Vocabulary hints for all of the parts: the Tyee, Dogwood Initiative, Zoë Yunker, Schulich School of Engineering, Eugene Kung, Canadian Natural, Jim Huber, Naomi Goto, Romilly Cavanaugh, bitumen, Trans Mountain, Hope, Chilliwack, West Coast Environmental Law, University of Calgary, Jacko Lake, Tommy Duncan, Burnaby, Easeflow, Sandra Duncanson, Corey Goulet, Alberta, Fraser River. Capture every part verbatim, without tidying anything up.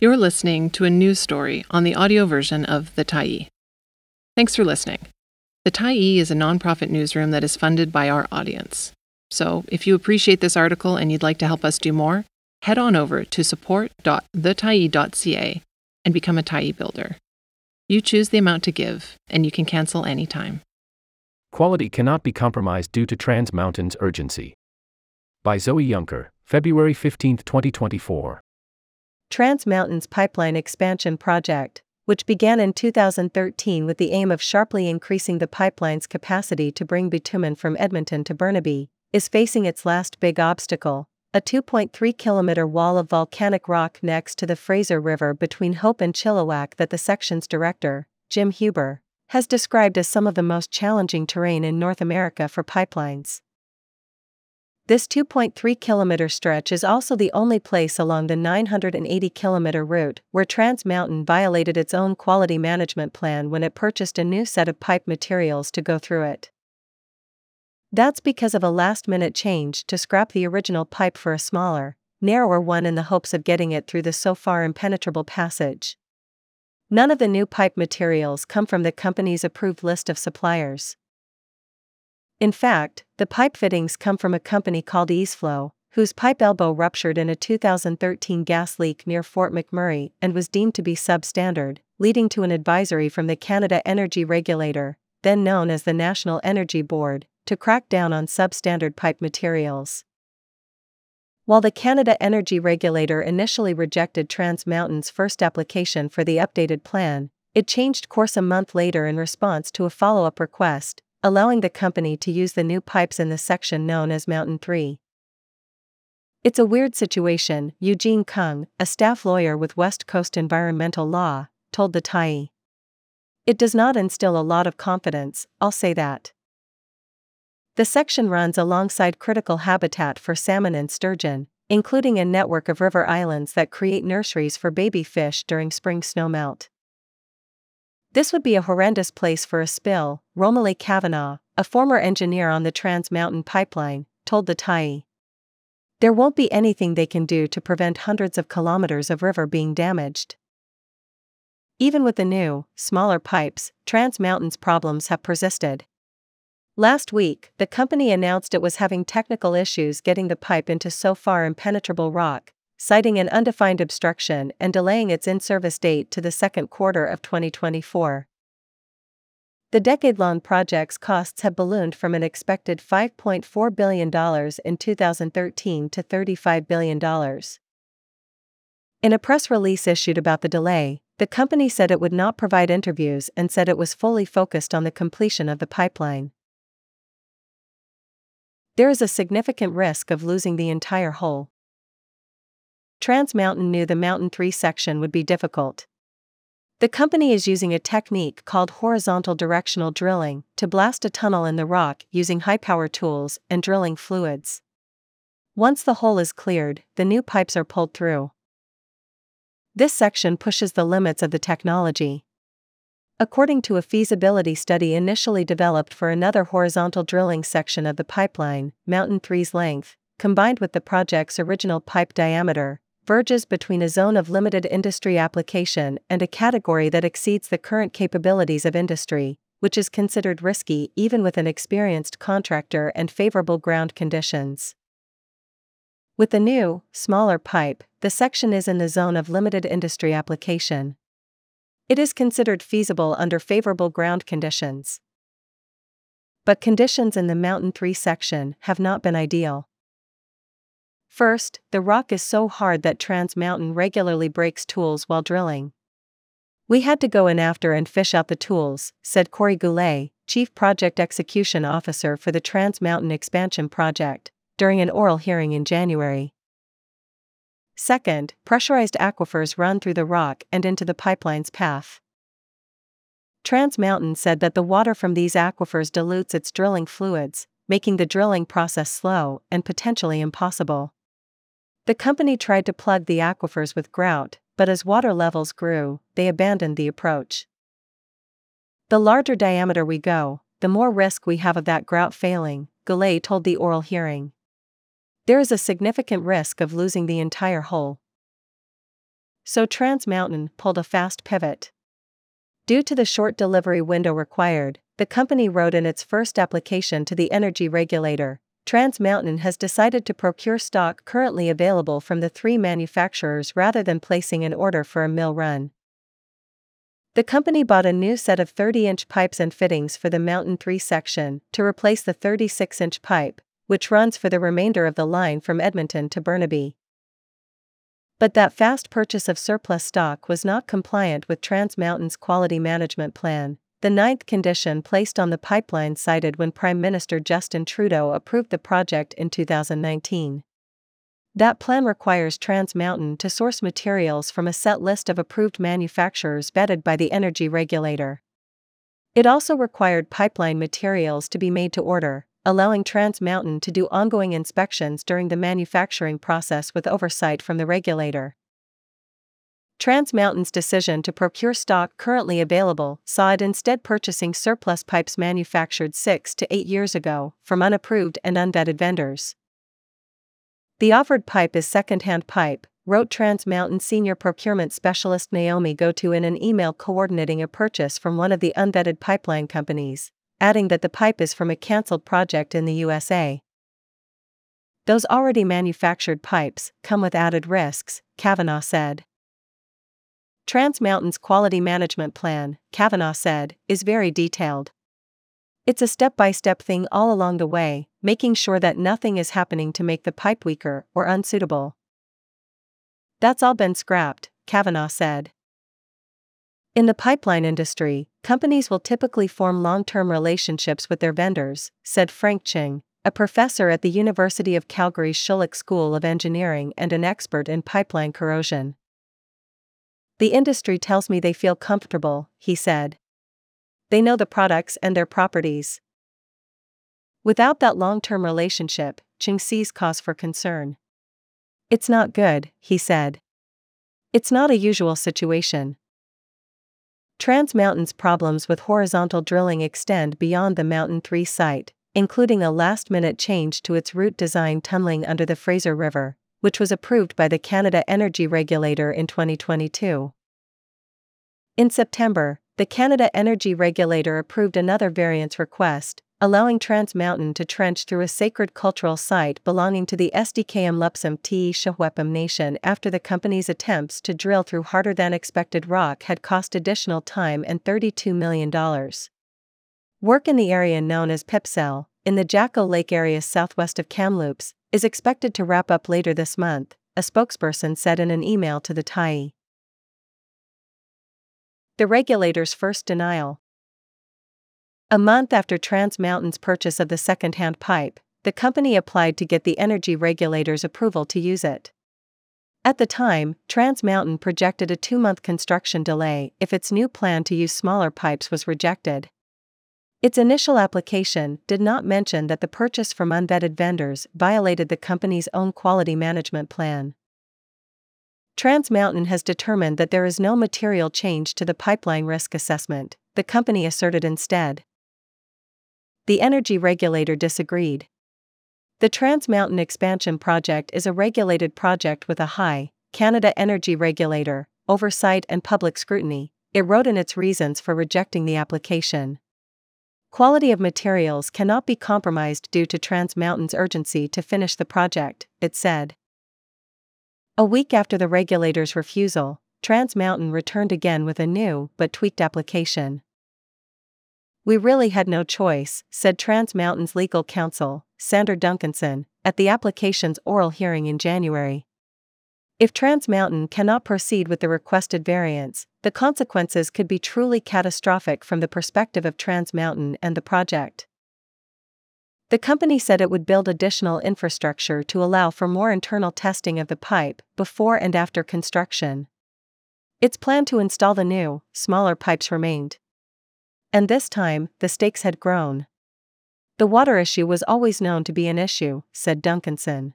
You're listening to a news story on the audio version of The Tyee. Thanks for listening. The Tyee is a nonprofit newsroom that is funded by our audience. So if you appreciate this article and you'd like to help us do more, head on over to support dot the tyee dot c a and become a Tyee builder. You choose the amount to give, and you can cancel anytime. Quality cannot be compromised due to Trans Mountain's urgency. By Zoë Yunker, February fifteenth, twenty twenty-four. Trans Mountain's pipeline expansion project, which began in two thousand thirteen with the aim of sharply increasing the pipeline's capacity to bring bitumen from Edmonton to Burnaby, is facing its last big obstacle, a two point three kilometer wall of volcanic rock next to the Fraser River between Hope and Chilliwack that the section's director, Jim Huber, has described as some of the most challenging terrain in North America for pipelines. This two point three kilometer stretch is also the only place along the nine hundred eighty kilometer route where Trans Mountain violated its own quality management plan when it purchased a new set of pipe materials to go through it. That's because of a last-minute change to scrap the original pipe for a smaller, narrower one in the hopes of getting it through the so far impenetrable passage. None of the new pipe materials come from the company's approved list of suppliers. In fact, the pipe fittings come from a company called Easeflow, whose pipe elbow ruptured in a two thousand thirteen gas leak near Fort McMurray and was deemed to be substandard, leading to an advisory from the Canada Energy Regulator, then known as the National Energy Board, to crack down on substandard pipe materials. While the Canada Energy Regulator initially rejected Trans Mountain's first application for the updated plan, it changed course a month later in response to a follow-up request, allowing the company to use the new pipes in the section known as Mountain three. It's a weird situation, Eugene Kung, a staff lawyer with West Coast Environmental Law, told the Tyee. It does not instill a lot of confidence, I'll say that. The section runs alongside critical habitat for salmon and sturgeon, including a network of river islands that create nurseries for baby fish during spring snowmelt. This would be a horrendous place for a spill, Romilly Cavanaugh, a former engineer on the Trans Mountain Pipeline, told the Tyee. There won't be anything they can do to prevent hundreds of kilometers of river being damaged. Even with the new, smaller pipes, Trans Mountain's problems have persisted. Last week, the company announced it was having technical issues getting the pipe into so far impenetrable rock, citing an undefined obstruction and delaying its in-service date to the second quarter of twenty twenty-four. The decade-long project's costs have ballooned from an expected five point four billion dollars in two thousand thirteen to thirty-five billion dollars. In a press release issued about the delay, the company said it would not provide interviews and said it was fully focused on the completion of the pipeline. There is a significant risk of losing the entire hole. Trans Mountain knew the Mountain three section would be difficult. The company is using a technique called horizontal directional drilling to blast a tunnel in the rock using high-power tools and drilling fluids. Once the hole is cleared, the new pipes are pulled through. This section pushes the limits of the technology. According to a feasibility study initially developed for another horizontal drilling section of the pipeline, Mountain three's length, combined with the project's original pipe diameter, verges between a zone of limited industry application and a category that exceeds the current capabilities of industry, which is considered risky even with an experienced contractor and favorable ground conditions. With the new, smaller pipe, the section is in the zone of limited industry application. It is considered feasible under favorable ground conditions. But conditions in the Mountain three section have not been ideal. First, the rock is so hard that Trans Mountain regularly breaks tools while drilling. We had to go in after and fish out the tools, said Corey Goulet, Chief Project Execution Officer for the Trans Mountain Expansion Project, during an oral hearing in January. Second, pressurized aquifers run through the rock and into the pipeline's path. Trans Mountain said that the water from these aquifers dilutes its drilling fluids, making the drilling process slow and potentially impossible. The company tried to plug the aquifers with grout, but as water levels grew, they abandoned the approach. The larger diameter we go, the more risk we have of that grout failing, Goulet told the oral hearing. There is a significant risk of losing the entire hole. so Trans Mountain pulled a fast pivot. Due to the short delivery window required, the company wrote in its first application to the energy regulator, Trans Mountain has decided to procure stock currently available from the three manufacturers rather than placing an order for a mill run. The company bought a new set of thirty-inch pipes and fittings for the Mountain three section to replace the thirty-six-inch pipe, which runs for the remainder of the line from Edmonton to Burnaby. But that fast purchase of surplus stock was not compliant with Trans Mountain's quality management plan, the ninth condition placed on the pipeline cited when Prime Minister Justin Trudeau approved the project in two thousand nineteen. That plan requires Trans Mountain to source materials from a set list of approved manufacturers vetted by the energy regulator. It also required pipeline materials to be made to order, allowing Trans Mountain to do ongoing inspections during the manufacturing process with oversight from the regulator. Trans Mountain's decision to procure stock currently available saw it instead purchasing surplus pipes manufactured six to eight years ago from unapproved and unvetted vendors. The offered pipe is second-hand pipe, wrote Trans Mountain senior procurement specialist Naomi Goto in an email coordinating a purchase from one of the unvetted pipeline companies, adding that the pipe is from a cancelled project in the U S A. Those already manufactured pipes come with added risks, Cavanaugh said. Trans Mountain's quality management plan, Cavanaugh said, is very detailed. It's a step-by-step thing all along the way, making sure that nothing is happening to make the pipe weaker or unsuitable. That's all been scrapped, Cavanaugh said. In the pipeline industry, companies will typically form long-term relationships with their vendors, said Frank Cheng, a professor at the University of Calgary's Schulich School of Engineering and an expert in pipeline corrosion. The industry tells me they feel comfortable, he said. They know the products and their properties. Without that long-term relationship, Qing sees cause for concern. It's not good, he said. It's not a usual situation. Trans Mountain's problems with horizontal drilling extend beyond the Mountain three site, including a last-minute change to its route design tunneling under the Fraser River, which was approved by the Canada Energy Regulator in twenty twenty-two. In September, the Canada Energy Regulator approved another variance request, allowing Trans Mountain to trench through a sacred cultural site belonging to the S D K M Lupsum T E. Nation after the company's attempts to drill through harder-than-expected rock had cost additional time and thirty-two million dollars. Work in the area known as Pipsel, in the Jacko Lake area southwest of Kamloops, is expected to wrap up later this month, a spokesperson said in an email to the Tyee. The regulator's first denial. A month after Trans Mountain's purchase of the second-hand pipe, the company applied to get the energy regulator's approval to use it. At the time, Trans Mountain projected a two-month construction delay if its new plan to use smaller pipes was rejected. Its initial application did not mention that the purchase from unvetted vendors violated the company's own quality management plan. Trans Mountain has determined that there is no material change to the pipeline risk assessment, the company asserted instead. The energy regulator disagreed. The Trans Mountain expansion project is a regulated project with a high, Canada Energy Regulator, oversight and public scrutiny, it wrote in its reasons for rejecting the application. Quality of materials cannot be compromised due to Trans Mountain's urgency to finish the project, it said. A week after the regulator's refusal, Trans Mountain returned again with a new but tweaked application. We really had no choice, said Trans Mountain's legal counsel, Sandra Duncanson, at the application's oral hearing in January. If Trans Mountain cannot proceed with the requested variance, the consequences could be truly catastrophic from the perspective of Trans Mountain and the project. The company said it would build additional infrastructure to allow for more internal testing of the pipe before and after construction. Its plan to install the new, smaller pipes remained. And this time, the stakes had grown. The water issue was always known to be an issue, said Duncanson.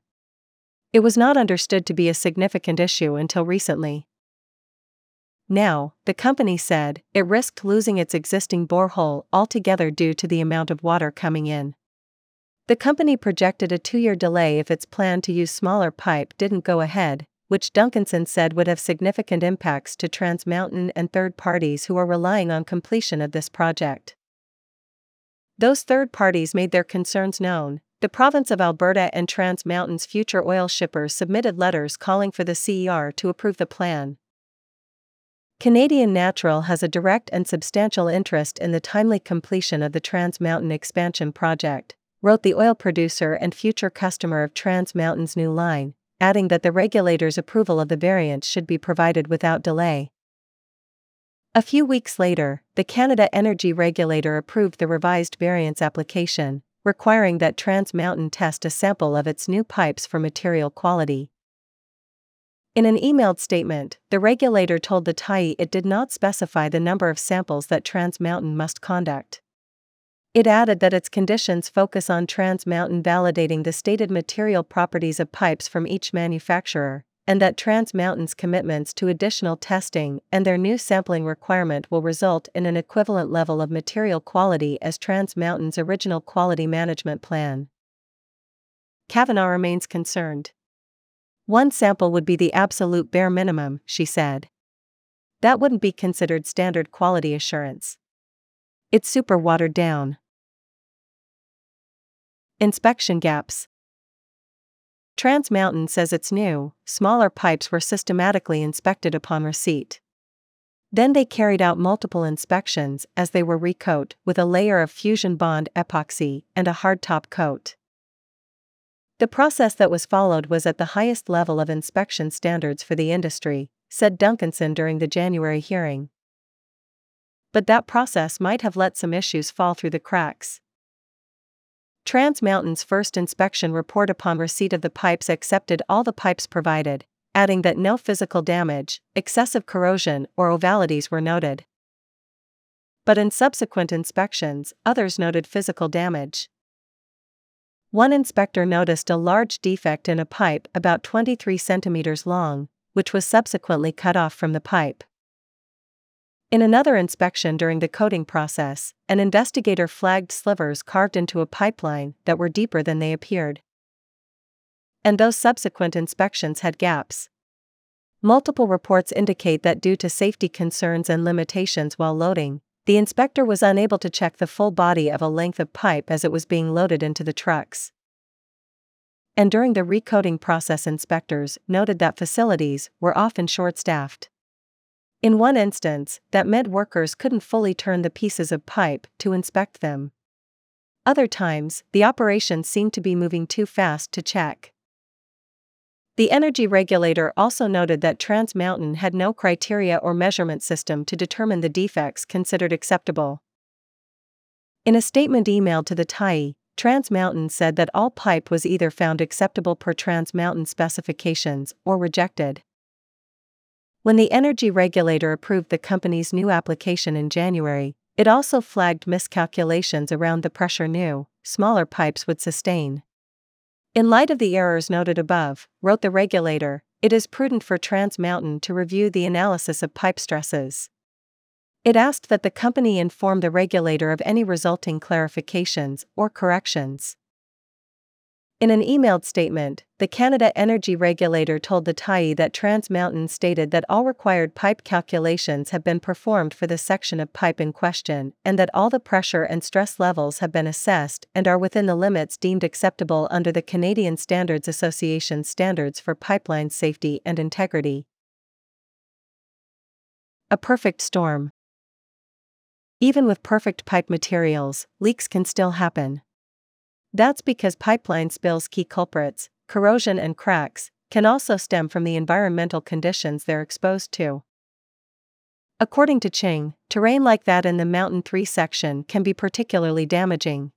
It was not understood to be a significant issue until recently. Now, the company said, it risked losing its existing borehole altogether due to the amount of water coming in. The company projected a two-year delay if its plan to use smaller pipe didn't go ahead, which Duncanson said would have significant impacts to Trans Mountain and third parties who are relying on completion of this project. Those third parties made their concerns known. The province of Alberta and Trans Mountain's future oil shippers submitted letters calling for the C E R to approve the plan. Canadian Natural has a direct and substantial interest in the timely completion of the Trans Mountain expansion project, wrote the oil producer and future customer of Trans Mountain's new line, adding that the regulator's approval of the variant should be provided without delay. A few weeks later, the Canada Energy Regulator approved the revised variance application, requiring that Trans Mountain test a sample of its new pipes for material quality. In an emailed statement, the regulator told the Tyee it did not specify the number of samples that Trans Mountain must conduct. It added that its conditions focus on Trans Mountain validating the stated material properties of pipes from each manufacturer, and that Trans Mountain's commitments to additional testing and their new sampling requirement will result in an equivalent level of material quality as Trans Mountain's original quality management plan. Cavanaugh remains concerned. One sample would be the absolute bare minimum, she said. That wouldn't be considered standard quality assurance. It's super watered down. Inspection gaps. Trans Mountain says its new, smaller pipes were systematically inspected upon receipt. Then they carried out multiple inspections as they were recoat with a layer of fusion bond epoxy and a hard-top coat. The process that was followed was at the highest level of inspection standards for the industry, said Duncanson during the January hearing. But that process might have let some issues fall through the cracks. Trans Mountain's first inspection report upon receipt of the pipes accepted all the pipes provided, adding that no physical damage, excessive corrosion, or ovalities were noted. But in subsequent inspections, others noted physical damage. One inspector noticed a large defect in a pipe about twenty-three centimeters long, which was subsequently cut off from the pipe. In another inspection during the coating process, an investigator flagged slivers carved into a pipeline that were deeper than they appeared. And those subsequent inspections had gaps. Multiple reports indicate that due to safety concerns and limitations while loading, the inspector was unable to check the full body of a length of pipe as it was being loaded into the trucks. And during the recoating process, inspectors noted that facilities were often short-staffed. In one instance, that med workers couldn't fully turn the pieces of pipe to inspect them. Other times, the operation seemed to be moving too fast to check. The energy regulator also noted that Trans Mountain had no criteria or measurement system to determine the defects considered acceptable. In a statement emailed to the Tyee, Trans Mountain said that all pipe was either found acceptable per Trans Mountain specifications or rejected. When the energy regulator approved the company's new application in January, it also flagged miscalculations around the pressure new, smaller pipes would sustain. In light of the errors noted above, wrote the regulator, it is prudent for Trans Mountain to review the analysis of pipe stresses. It asked that the company inform the regulator of any resulting clarifications or corrections. In an emailed statement, the Canada Energy Regulator told the Tyee that Trans Mountain stated that all required pipe calculations have been performed for the section of pipe in question and that all the pressure and stress levels have been assessed and are within the limits deemed acceptable under the Canadian Standards Association standards for pipeline safety and integrity. A perfect storm. Even with perfect pipe materials, leaks can still happen. That's because pipeline spills, key culprits, corrosion and cracks, can also stem from the environmental conditions they're exposed to. According to Qing, terrain like that in the Mountain three section can be particularly damaging.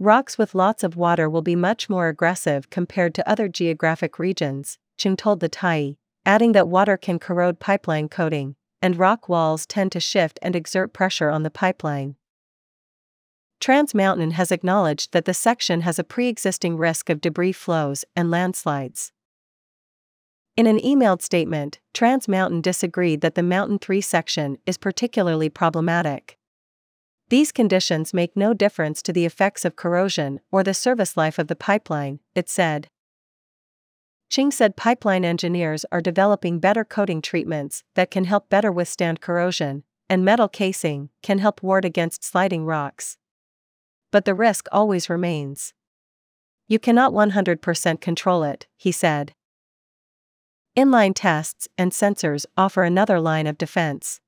Rocks with lots of water will be much more aggressive compared to other geographic regions, Qing told the Tyee, adding that water can corrode pipeline coating, and rock walls tend to shift and exert pressure on the pipeline. Trans Mountain has acknowledged that the section has a pre-existing risk of debris flows and landslides. In an emailed statement, Trans Mountain disagreed that the Mountain three section is particularly problematic. These conditions make no difference to the effects of corrosion or the service life of the pipeline, it said. Qing said pipeline engineers are developing better coating treatments that can help better withstand corrosion, and metal casing can help ward against sliding rocks. But the risk always remains. You cannot one hundred percent control it, he said. Inline tests and sensors offer another line of defense.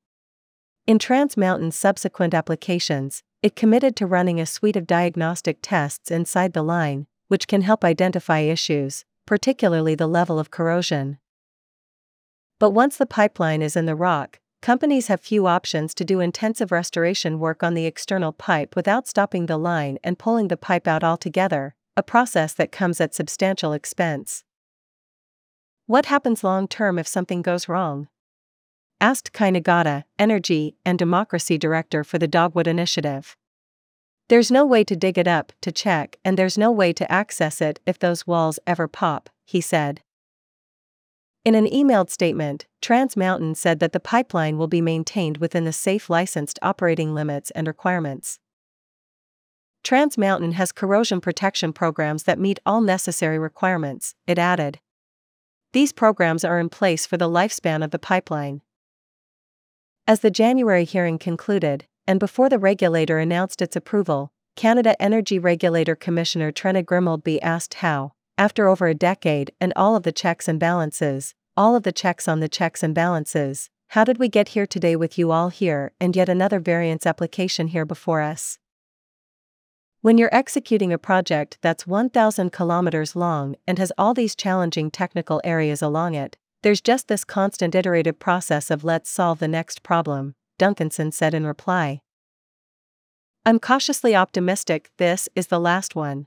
In Trans Mountain's subsequent applications, it committed to running a suite of diagnostic tests inside the line, which can help identify issues, particularly the level of corrosion. But once the pipeline is in the rock, companies have few options to do intensive restoration work on the external pipe without stopping the line and pulling the pipe out altogether, a process that comes at substantial expense. What happens long-term if something goes wrong? Asked Kai Nagata, Energy and Democracy Director for the Dogwood Initiative. There's no way to dig it up, to check, and there's no way to access it if those walls ever pop, he said. In an emailed statement, Trans Mountain said that the pipeline will be maintained within the safe licensed operating limits and requirements. Trans Mountain has corrosion protection programs that meet all necessary requirements, it added. These programs are in place for the lifespan of the pipeline. As the January hearing concluded, and before the regulator announced its approval, Canada Energy Regulator Commissioner Trena Grimoldby asked how, after over a decade and all of the checks and balances, all of the checks on the checks and balances, how did we get here today with you all here and yet another variance application here before us? When you're executing a project that's one thousand kilometers long and has all these challenging technical areas along it, there's just this constant iterative process of let's solve the next problem, Duncanson said in reply. I'm cautiously optimistic this is the last one.